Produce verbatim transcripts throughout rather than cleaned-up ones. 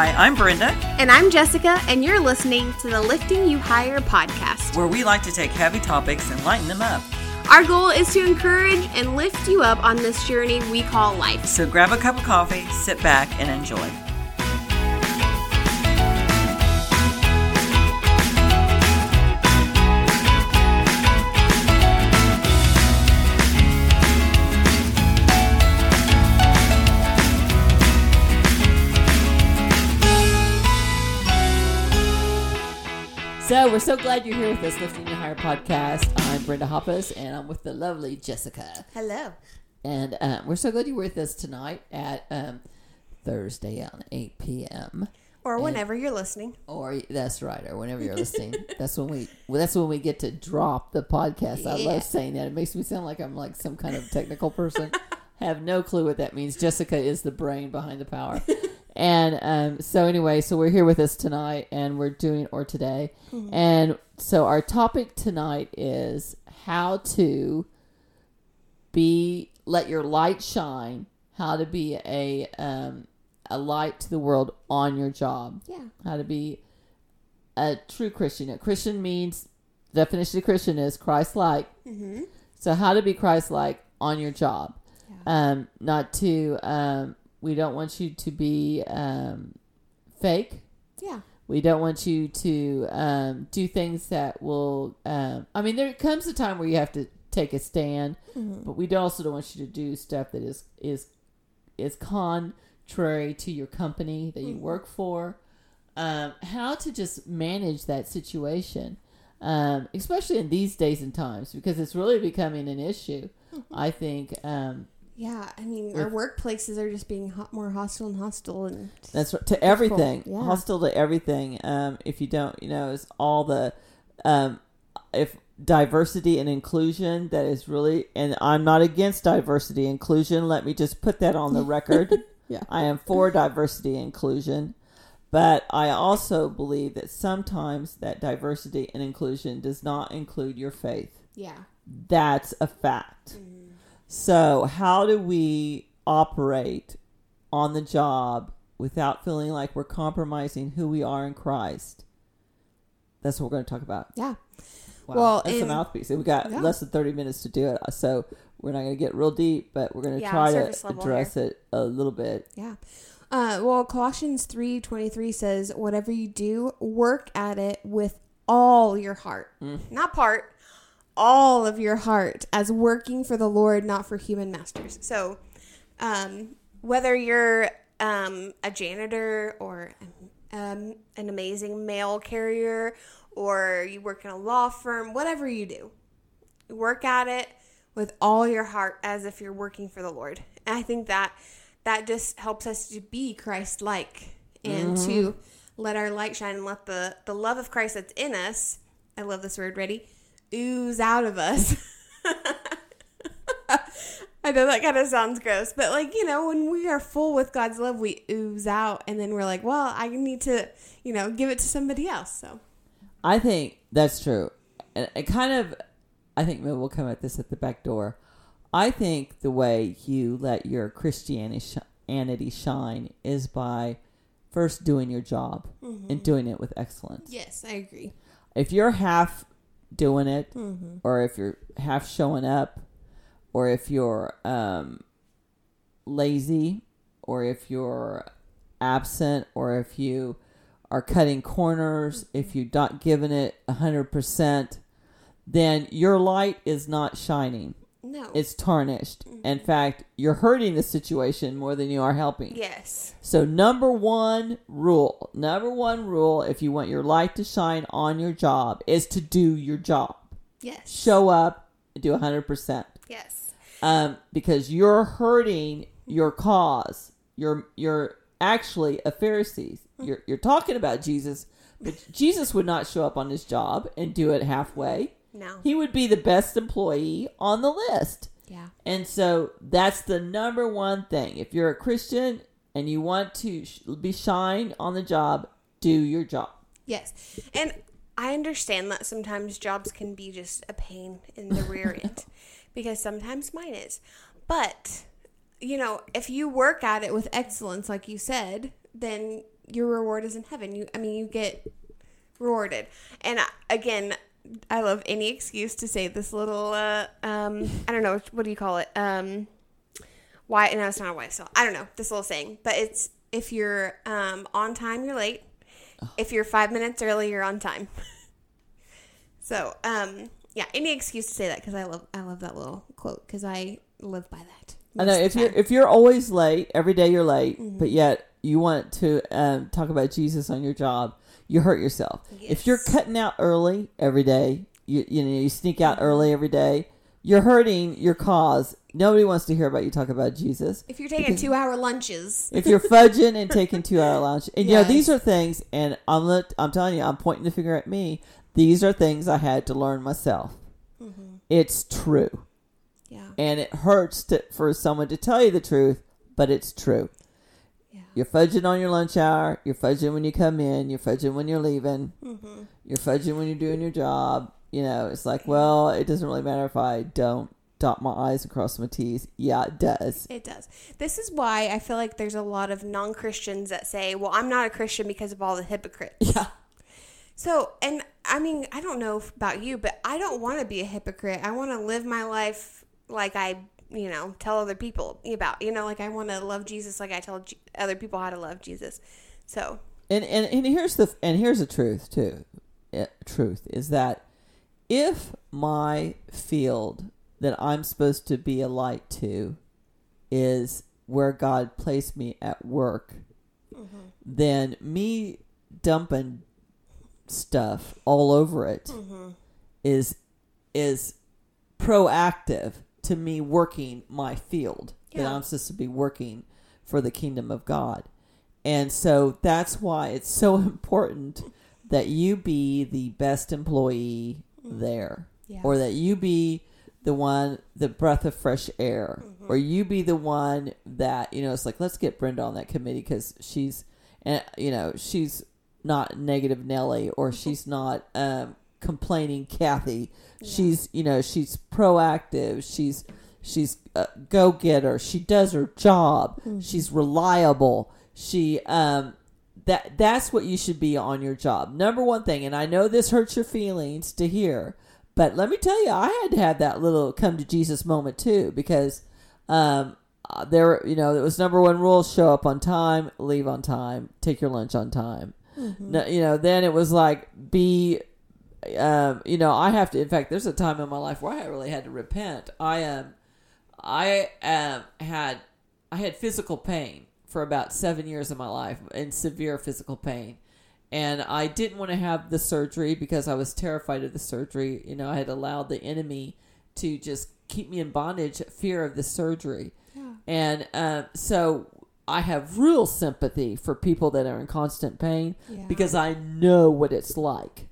Hi, I'm Brenda. And I'm Jessica, and you're listening to the Lifting You Higher podcast, where we like to take heavy topics and lighten them up. Our goal is to encourage and lift you up on this journey we call life. So grab a cup of coffee, sit back, and enjoy. So we're so glad you're here with us, Lifting You Higher podcast. I'm Brenda Hoppus, and I'm with the lovely Jessica. Hello. And um, we're so glad you're with us tonight at um, Thursday at eight p.m. Or whenever and, you're listening. Or that's right. Or whenever you're listening. That's when we. Well, that's when we get to drop the podcast. Yeah. I love saying that. It makes me sound like I'm like some kind of technical person. I have no clue what that means. Jessica is the brain behind the power. And um, so anyway, so we're here with us tonight, and we're doing or today. Mm-hmm. And so our topic tonight is how to be, let your light shine, how to be a um, a light to the world on your job. Yeah. How to be a true Christian. A Christian means, definition of Christian is Christ-like. Mm-hmm. So how to be Christ-like on your job. Yeah. Um, not to... Um, We don't want you to be um, fake. Yeah. We don't want you to um, do things that will... Um, I mean, there comes a time where you have to take a stand, mm-hmm. but we also don't want you to do stuff that is is is contrary to your company that you mm-hmm. work for. Um, how to just manage that situation, um, especially in these days and times, because it's really becoming an issue, mm-hmm. I think... Um, Yeah, I mean, our workplaces are just being ho- more hostile and hostile, and that's right, to everything, yeah. hostile to everything. Um, if you don't, you know, it's all the um, if diversity and inclusion that is really, and I'm not against diversity inclusion. Let me just put that on the record. Yeah, I am for diversity inclusion, but I also believe that sometimes that diversity and inclusion does not include your faith. Yeah, that's a fact. Mm-hmm. So how do we operate on the job without feeling like we're compromising who we are in Christ? That's what we're going to talk about. Yeah. Wow. Well, that's and, a mouthpiece. And we got yeah. less than thirty minutes to do it. So we're not going to get real deep, but we're going to yeah, try to address here. it a little bit. Yeah. Uh, well, Colossians three twenty-three says, whatever you do, work at it with all your heart. Mm. Not part. All of your heart, as working for the Lord, not for human masters. So um, whether you're um, a janitor or um, an amazing mail carrier, or you work in a law firm, whatever you do, work at it with all your heart as if you're working for the Lord. And I think that that just helps us to be Christ-like and mm-hmm. to let our light shine and let the, the love of Christ that's in us, I love this word, ready? Ooze out of us. I know that kind of sounds gross, but like, you know, when we are full with God's love, we ooze out, and then we're like, well, I need to, you know, give it to somebody else. So I think that's true. And it kind of, I think maybe we'll come at this at the back door. I think the way you let your Christianity shine is by first doing your job mm-hmm. and doing it with excellence. Yes, I agree. If you're half doing it mm-hmm. or if you're half showing up, or if you're um lazy, or if you're absent, or if you are cutting corners, mm-hmm. if you're not giving it a hundred percent, then your light is not shining. No, it's tarnished. Mm-hmm. In fact, you're hurting the situation more than you are helping. Yes. So number one rule, number one rule, if you want your light to shine on your job, is to do your job. Yes. Show up and do a hundred percent. Yes. Um, because you're hurting your cause. You're you're actually a Pharisee. You're you're talking about Jesus, but Jesus would not show up on his job and do it halfway. No. He would be the best employee on the list. Yeah. And so that's the number one thing. If you're a Christian and you want to sh- be shine on the job, do your job. Yes. And I understand that sometimes jobs can be just a pain in the rear end because sometimes mine is. But, you know, if you work at it with excellence, like you said, then your reward is in heaven. You, I mean, you get rewarded. And again, I love any excuse to say this little, uh, um, I don't know, what do you call it? Um, why? No, it's not a why still. I don't know, this little saying, but it's, if you're um, on time, you're late. Oh. If you're five minutes early, you're on time. So, um, yeah, any excuse to say that, because I love, I love that little quote, because I live by that. I know if you're, if you're always late, every day you're late, mm-hmm. but yet you want to um, talk about Jesus on your job, you hurt yourself. Yes. If you're cutting out early every day, you you know you sneak out early every day, you're hurting your cause. Nobody wants to hear about you talk about Jesus. If you're taking two hour lunches. If you're fudging and taking two hour lunch. And yes. you know, these are things, and I'm let, I'm telling you, I'm pointing the finger at me. These are things I had to learn myself. Mm-hmm. It's true. Yeah. And it hurts to, for someone to tell you the truth, but it's true. Yeah. You're fudging on your lunch hour. You're fudging when you come in. You're fudging when you're leaving. Mm-hmm. You're fudging when you're doing your job. You know, it's like, well, it doesn't really matter if I don't dot my I's and cross my T's. Yeah, it does. It does. This is why I feel like there's a lot of non-Christians that say, well, I'm not a Christian because of all the hypocrites. Yeah. So, and I mean, I don't know about you, but I don't want to be a hypocrite. I want to live my life like I, you know, tell other people about, you know, like I want to love Jesus like I tell G- other people how to love Jesus. So. And, and, and here's the, and here's the truth too. It, truth is that, if my field that I'm supposed to be a light to is where God placed me at work, mm-hmm. then me dumping stuff all over it mm-hmm. is is proactive to me working my field yeah. that I'm supposed to be working for the kingdom of God. And so that's why it's so important that you be the best employee there yes. or that you be the one, the breath of fresh air, mm-hmm. or you be the one that, you know, it's like, let's get Brenda on that committee because she's, and you know, she's not negative Nelly, or she's not um complaining Kathy. Yeah. She's, you know, she's proactive. She's, she's a go-getter. She does her job. Mm-hmm. She's reliable. She, um, That that's what you should be on your job. Number one thing, and I know this hurts your feelings to hear, but let me tell you, I had to have that little come to Jesus moment too, because um, there, you know, it was number one rule: show up on time, leave on time, take your lunch on time. Mm-hmm. No, you know, then it was like be, um, you know, I have to. In fact, there's a time in my life where I really had to repent. I um, I um had I had physical pain for about seven years of my life in severe physical pain. And I didn't want to have the surgery because I was terrified of the surgery. You know, I had allowed the enemy to just keep me in bondage, fear of the surgery. Yeah. And uh, so I have real sympathy for people that are in constant pain yeah. because I know what it's like.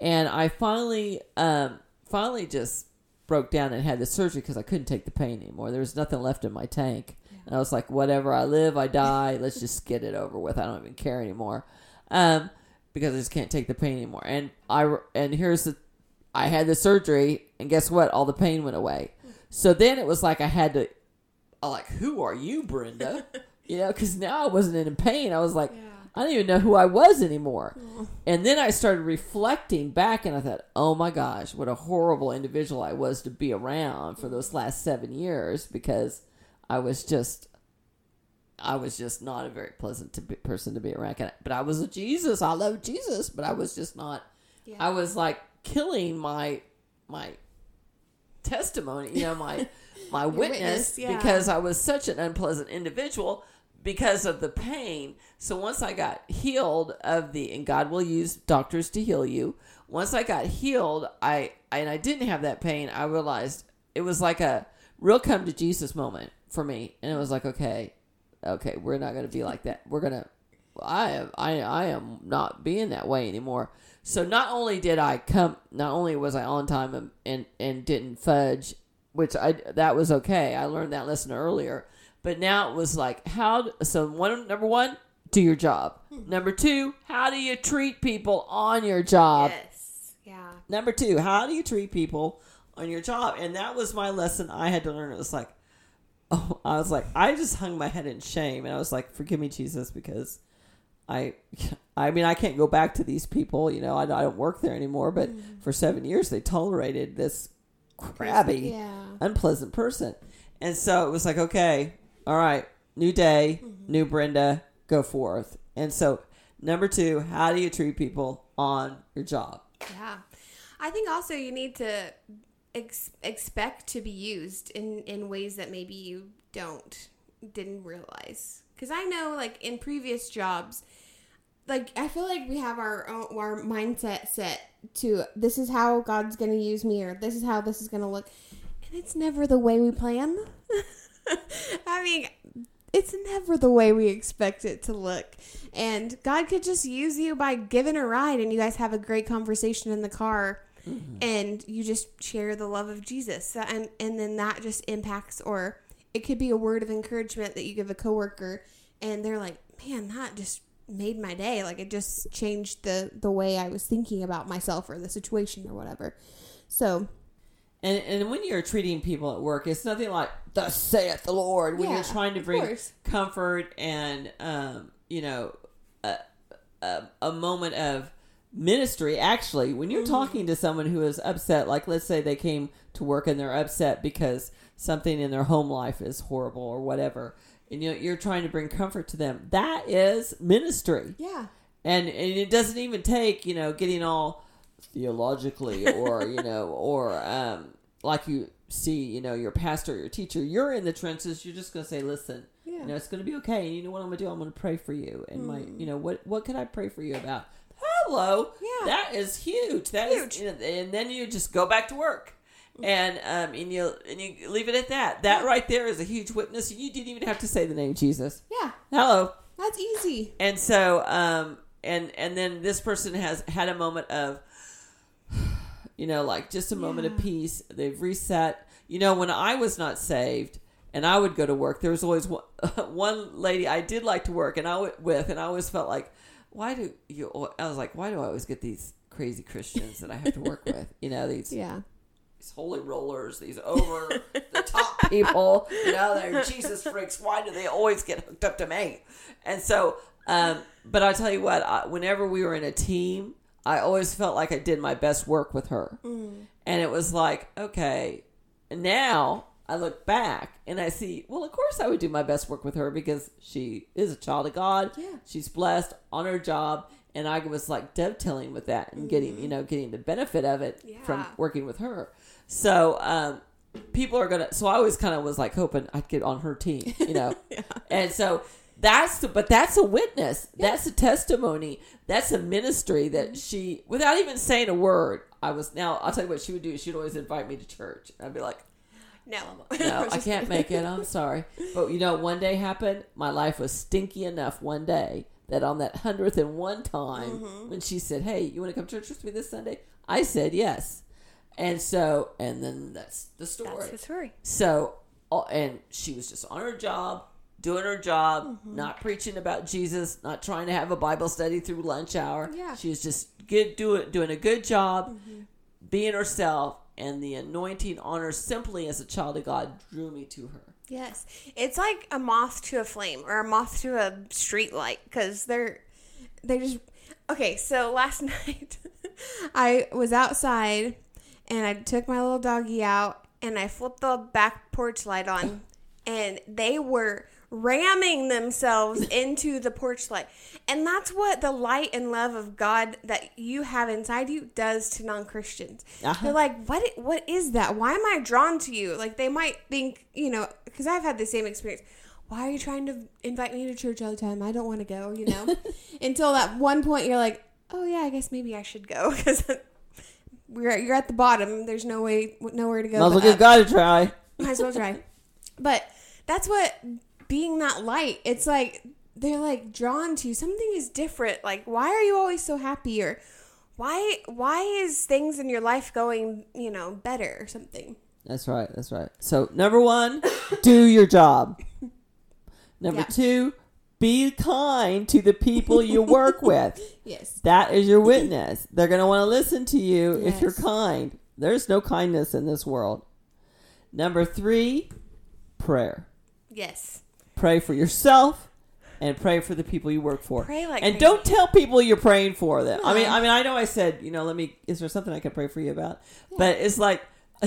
And I finally, um, finally just broke down and had the surgery because I couldn't take the pain anymore. There was nothing left in my tank. And I was like, whatever, I live, I die. Let's just get it over with. I don't even care anymore, um, because I just can't take the pain anymore. And I and here's the, I had the surgery, and guess what? All the pain went away. So then it was like I had to, I like, who are you, Brenda? You know, because now I wasn't in pain. I was like, yeah. I don't even know who I was anymore. Aww. And then I started reflecting back, and I thought, oh my gosh, what a horrible individual I was to be around for those last seven years because. I was just, I was just not a very pleasant to be, person to be around. But I was a Jesus. I love Jesus, but I was just not. Yeah. I was like killing my my testimony, you know, my my witness, witness yeah. because I was such an unpleasant individual because of the pain. So once I got healed of the, and God will use doctors to heal you. Once I got healed, I and I didn't have that pain. I realized it was like a real come to Jesus moment. For me, and it was like, okay, okay, we're not going to be like that. We're going to, I am, I, I am not being that way anymore. So not only did I come, not only was I on time and, and, and didn't fudge, which I, that was okay. I learned that lesson earlier, but now it was like, how, so one, number one, do your job. Number two, how do you treat people on your job? Yes. Yeah. Number two, how do you treat people on your job? And that was my lesson I had to learn. It was like, oh, I was like, I just hung my head in shame. And I was like, forgive me, Jesus, because I, I mean, I can't go back to these people, you know, I, I don't work there anymore, but mm-hmm. for seven years they tolerated this crabby, yeah. unpleasant person. And so it was like, okay, all right, new day, mm-hmm. new Brenda, go forth. And so number two, how do you treat people on your job? Yeah. I think also you need to ex- expect to be used in, in ways that maybe you don't, didn't realize. Because I know, like, in previous jobs, like, I feel like we have our own, our mindset set to this is how God's going to use me, or this is how this is going to look. And it's never the way we plan. I mean, it's never the way we expect it to look. And God could just use you by giving a ride, and you guys have a great conversation in the car, mm-hmm. and you just share the love of Jesus. So, and, and then that just impacts, or it could be a word of encouragement that you give a coworker, and they're like, man, that just made my day. Like, it just changed the, the way I was thinking about myself or the situation or whatever. So, and and when you're treating people at work, it's nothing like, thus saith the Lord, when yeah, you're trying to bring comfort and, um, you know, a, a, a moment of ministry. Actually, when you're mm-hmm. talking to someone who is upset, like, let's say they came to work and they're upset because something in their home life is horrible or whatever, and you know, you're trying to bring comfort to them, that is ministry. Yeah. And and it doesn't even take, you know, getting all theologically or, you know, or um, like you see, you know, your pastor, your teacher, you're in the trenches. You're just going to say, listen, yeah. you know, it's going to be okay. And you know what I'm going to do? I'm going to pray for you. And mm. my, you know, what, what can I pray for you about? Hello. Yeah. That is huge. That huge. Is, you know, and then you just go back to work. And um and you and you leave it at that. That right there is a huge witness. You didn't even have to say the name Jesus. Yeah. Hello. That's easy. And so um and and then this person has had a moment of, you know, like just a moment yeah. of peace. They've reset. You know, when I was not saved and I would go to work, there was always one, one lady I did like to work and I went with, and I always felt like, why do you? I was like, why do I always get these crazy Christians that I have to work with? You know, these. Yeah. These holy rollers, these over the top people, you know, they're Jesus freaks. Why do they always get hooked up to me? And so, um, but I tell you what, I, whenever we were in a team, I always felt like I did my best work with her. Mm. And it was like, okay, and now I look back and I see, well, of course I would do my best work with her because she is a child of God. Yeah. She's blessed on her job. And I was like dovetailing with that and getting, mm. you know, getting the benefit of it yeah. from working with her. So, um, people are going to, so I always kind of was like hoping I'd get on her team, you know? yeah. And so that's, the, but that's a witness. Yeah. That's a testimony. That's a ministry that she, without even saying a word, I was, now I'll tell you what she would do. She'd always invite me to church. I'd be like, no, no, I can't make it. I'm sorry. But you know, one day happened, my life was stinky enough one day that on that hundredth and one time mm-hmm. when she said, hey, you want to come to church with me this Sunday? I said, yes. And so, and then that's the story. That's the story. So, and she was just on her job, doing her job, mm-hmm. not preaching about Jesus, not trying to have a Bible study through lunch hour. Yeah. She was just good, doing, doing a good job, mm-hmm. being herself, and the anointing on her simply as a child of God drew me to her. Yes. It's like a moth to a flame or a moth to a street light because they're, they just, okay, so last night I was outside. And I took my little doggy out, and I flipped the back porch light on, and they were ramming themselves into the porch light. And that's what the light and love of God that you have inside you does to non-Christians. Uh-huh. They're like, what? What is that? Why am I drawn to you? Like, they might think, you know, because I've had the same experience. Why are you trying to invite me to church all the time? I don't want to go, you know? Until that one point you're like, oh, yeah, I guess maybe I should go because We're, you're at the bottom. There's no way, nowhere to go. Might as well gotta try. Might as well try. But that's what being that light. It's like they're like drawn to you. Something is different. Like, why are you always so happy? Or why why is things in your life going, you know, better or something? That's right. That's right. So number one, do your job. Number yeah. two, be kind to the people you work with. Yes. That is your witness. They're going to want to listen to you yes. if you're kind. There's no kindness in this world. Number three, prayer. Yes. Pray for yourself and pray for the people you work for. Pray like and crazy. Don't tell people you're praying for them. I mean, I mean, I know I said, you know, let me, is there something I can pray for you about? Yeah. But it's like,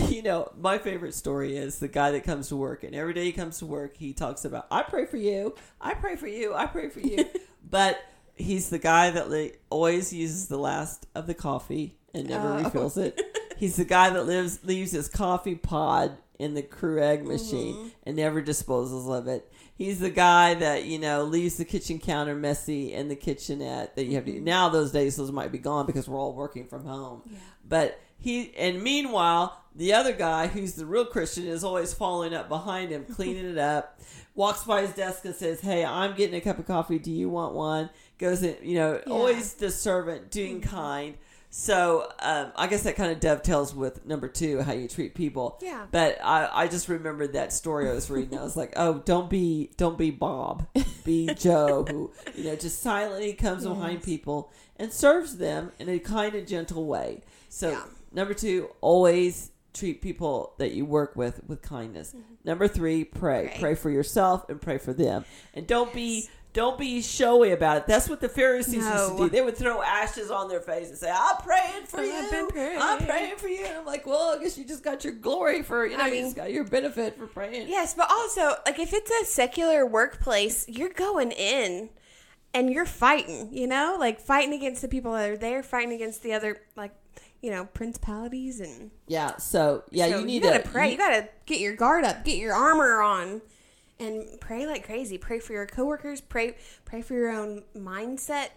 you know, my favorite story is the guy that comes to work, and every day he comes to work, he talks about, I pray for you, I pray for you, I pray for you. But he's the guy that always uses the last of the coffee and never oh. refills it. He's the guy that lives leaves his coffee pod in the Keurig machine mm-hmm. and never disposes of it. He's the guy that, you know, leaves the kitchen counter messy and the kitchenette that you have to. Now those days those might be gone because we're all working from home. Yeah. But he, and meanwhile, the other guy who's the real Christian is always following up behind him, cleaning it up, walks by his desk and says, "Hey, I'm getting a cup of coffee. Do you want one?" Goes in, you know, yeah. always the servant, doing mm-hmm. kind. So um, I guess that kind of dovetails with number two, how you treat people. Yeah. But I, I just remembered that story I was reading. I was like, oh, don't be don't be Bob, be Joe, who, you know, just silently comes yes. behind people and serves them in a kind and gentle way. So yeah. number two, always treat people that you work with with kindness. Mm-hmm. Number three, pray. Right. Pray for yourself and pray for them, and don't yes. be. Don't be showy about it. That's what the Pharisees no. used to do. They would throw ashes on their face and say, I'm praying for you. I've been praying. I'm praying for you. And I'm like, well, I guess you just got your glory for, you know, I mean, you just got your benefit for praying. Yes, but also, like, if it's a secular workplace, you're going in and you're fighting, you know? Like, fighting against the people that are there, fighting against the other, like, you know, principalities and... Yeah, so, yeah, so you need to... You gotta to, pray. You, you gotta get your guard up. Get your armor on. And pray like crazy. Pray for your coworkers. Pray pray for your own mindset.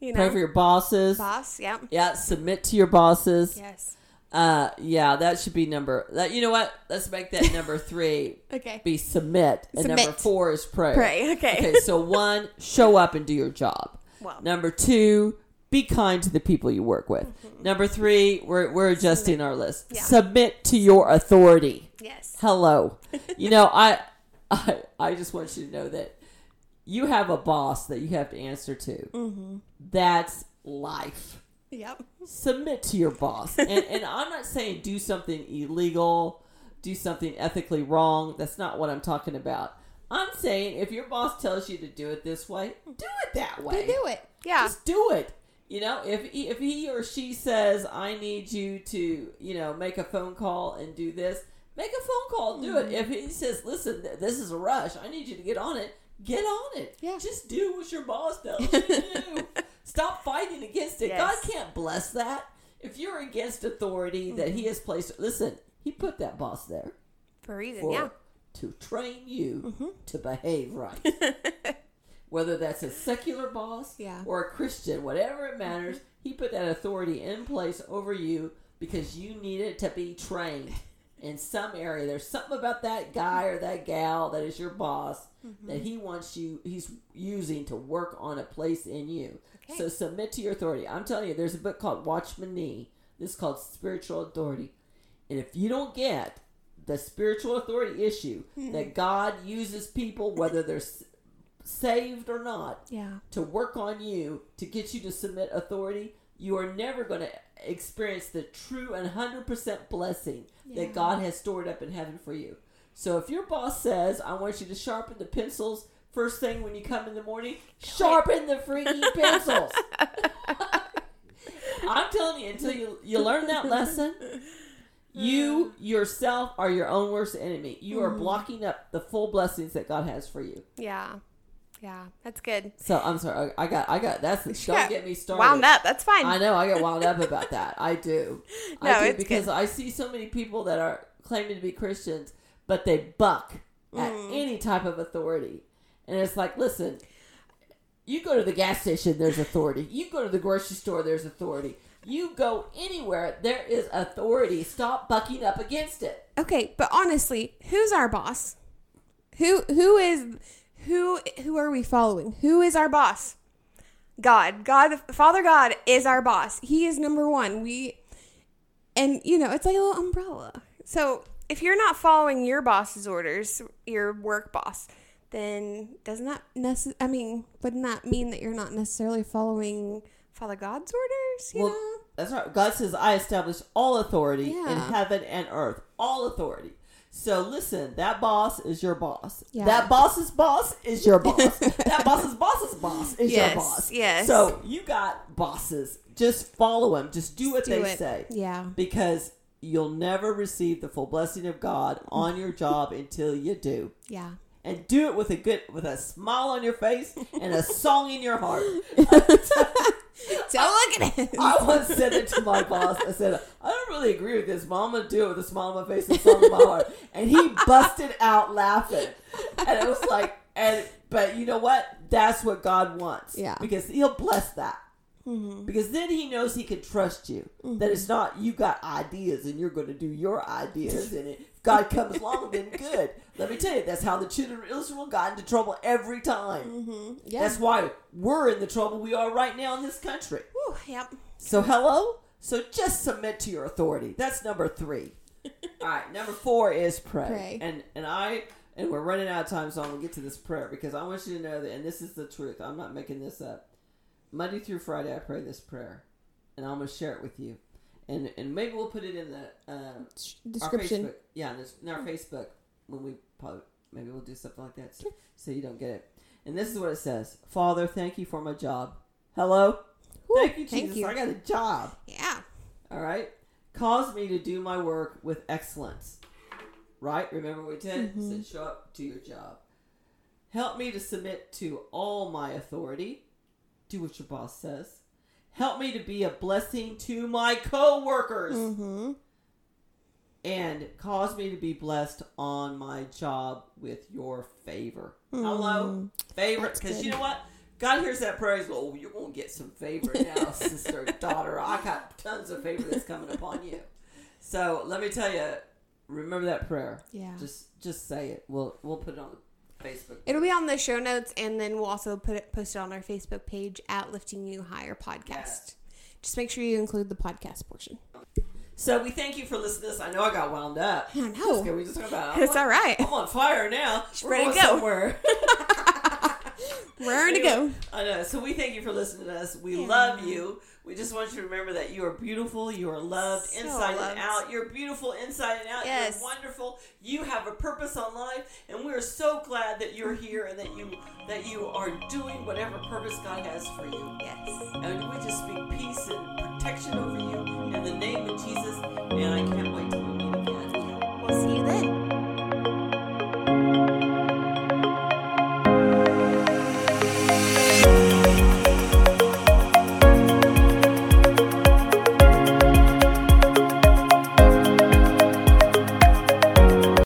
You know, pray for your bosses. Boss, yeah. Yeah, submit to your bosses. Yes. Uh, yeah, that should be number... That, you know what? Let's make that number three. Okay. Be submit. And submit. Number four is pray. Pray, okay. Okay, so one, show up and do your job. Well. Number two, be kind to the people you work with. Mm-hmm. Number three, we're, we're adjusting submit. Our list. Yeah. Submit to your authority. Yes. Hello. You know, I... I, I just want you to know that you have a boss that you have to answer to. Mm-hmm. That's life. Yep. Submit to your boss. and, and I'm not saying do something illegal, do something ethically wrong. That's not what I'm talking about. I'm saying if your boss tells you to do it this way, do it that way. Do it. Yeah. Just do it. You know, if he, if he or she says, I need you to, you know, make a phone call and do this, make a phone call. Do it. If he says, listen, this is a rush. I need you to get on it. Get on it. Yeah. Just do what your boss tells you to do. Stop fighting against it. Yes. God can't bless that. If you're against authority mm-hmm. that he has placed. Listen, he put that boss there. For a reason, for, yeah. to train you mm-hmm. to behave right. Whether that's a secular boss yeah. or a Christian, whatever it matters, mm-hmm. he put that authority in place over you because you need it to be trained. In some area, there's something about that guy or that gal that is your boss mm-hmm. that he wants you, he's using to work on a place in you. Okay. So submit to your authority. I'm telling you, there's a book called Watchman Nee. This is called Spiritual Authority. And if you don't get the spiritual authority issue mm-hmm. that God uses people, whether they're saved or not, yeah. to work on you, to get you to submit authority, you are never going to experience the true and one hundred percent blessing yeah. that God has stored up in heaven for you. So if your boss says, I want you to sharpen the pencils first thing when you come in the morning, sharpen the freaking pencils. I'm telling you, until you, you learn that lesson, you yourself are your own worst enemy. You are mm. blocking up the full blessings that God has for you. Yeah. Yeah, that's good. So I'm sorry, I got, I got. That's the, don't get me started. Wound up, that's fine. I know, I get wound up about that. I do, no, I do it's because good. I see so many people that are claiming to be Christians, but they buck at mm. any type of authority, and it's like, listen, you go to the gas station, there's authority. You go to the grocery store, there's authority. You go anywhere, there is authority. Stop bucking up against it. Okay, but honestly, who's our boss? Who, who is? Who who are we following? Who is our boss? God. God, Father God is our boss. He is number one. We, and, you know, it's like a little umbrella. So if you're not following your boss's orders, your work boss, then doesn't that, necess- I mean, wouldn't that mean that you're not necessarily following Father God's orders, you well, know? That's right. God says, I establish all authority yeah. in heaven and earth. All authority. So listen, that boss is your boss. Yeah. That boss's boss is your boss. That boss's boss's boss is yes, your boss. Yes. So you got bosses. Just follow them. Just do what Just do they it. say. Yeah. Because you'll never receive the full blessing of God on your job until you do. Yeah. And do it with a good, with a smile on your face and a song in your heart. Don't look at it. I once said it to my boss. I said, I don't really agree with this, but I'm going to do it with a smile on my face and a song in my heart. And he busted out laughing. And it was like, and but you know what? That's what God wants. Yeah. Because he'll bless that. Mm-hmm. Because then he knows he can trust you. Mm-hmm. That it's not, you got ideas and you're going to do your ideas. And if God comes along, then good. Let me tell you, that's how the children of Israel got into trouble every time. Mm-hmm. Yeah. That's why we're in the trouble we are right now in this country. Whew, yep. So hello? So just submit to your authority. That's number three. All right. Number four is pray. pray. And and I... And we're running out of time, so I'm going to get to this prayer because I want you to know that, and this is the truth. I'm not making this up. Monday through Friday, I pray this prayer, and I'm going to share it with you. And and maybe we'll put it in the uh, description. Our Facebook. Yeah, in our Facebook. When we probably, maybe we'll do something like that so, so you don't get it. And this is what it says. Father, thank you for my job. Hello? Ooh, thank you, Jesus. Thank you. I got a job. Yeah. All right? Cause me to do my work with excellence. Right? Remember what we did? Mm-hmm. Said, show up to your job. Help me to submit to all my authority. Do what your boss says. Help me to be a blessing to my co-workers. Mm-hmm. And cause me to be blessed on my job with your favor. Mm-hmm. Hello? Favor. Because you know what? God hears that praise. Well, you're going to get some favor now, sister, daughter. I got tons of favor that's coming upon you. So let me tell you. Remember that prayer. Yeah. Just just say it. We'll we'll put it on Facebook. It'll be on the show notes, and then we'll also put it post it on our Facebook page at Lifting You Higher Podcast. Yes. Just make sure you include the podcast portion. So we thank you for listening to this. I know I got wound up. I know. Can we just talk about it? It's all right. I'm on fire now. We're ready to go. Somewhere. Where to go. I know. So we thank you for listening to us. We yeah. love you. We just want you to remember that you are beautiful. You are loved so inside loved. and out. You're beautiful inside and out. Yes. You're wonderful. You have a purpose on life, and we are so glad that you're here and that you that you are doing whatever purpose God has for you. Yes. And we just speak peace and protection over you in the name of Jesus. And I can't wait till we meet again. We'll see you then.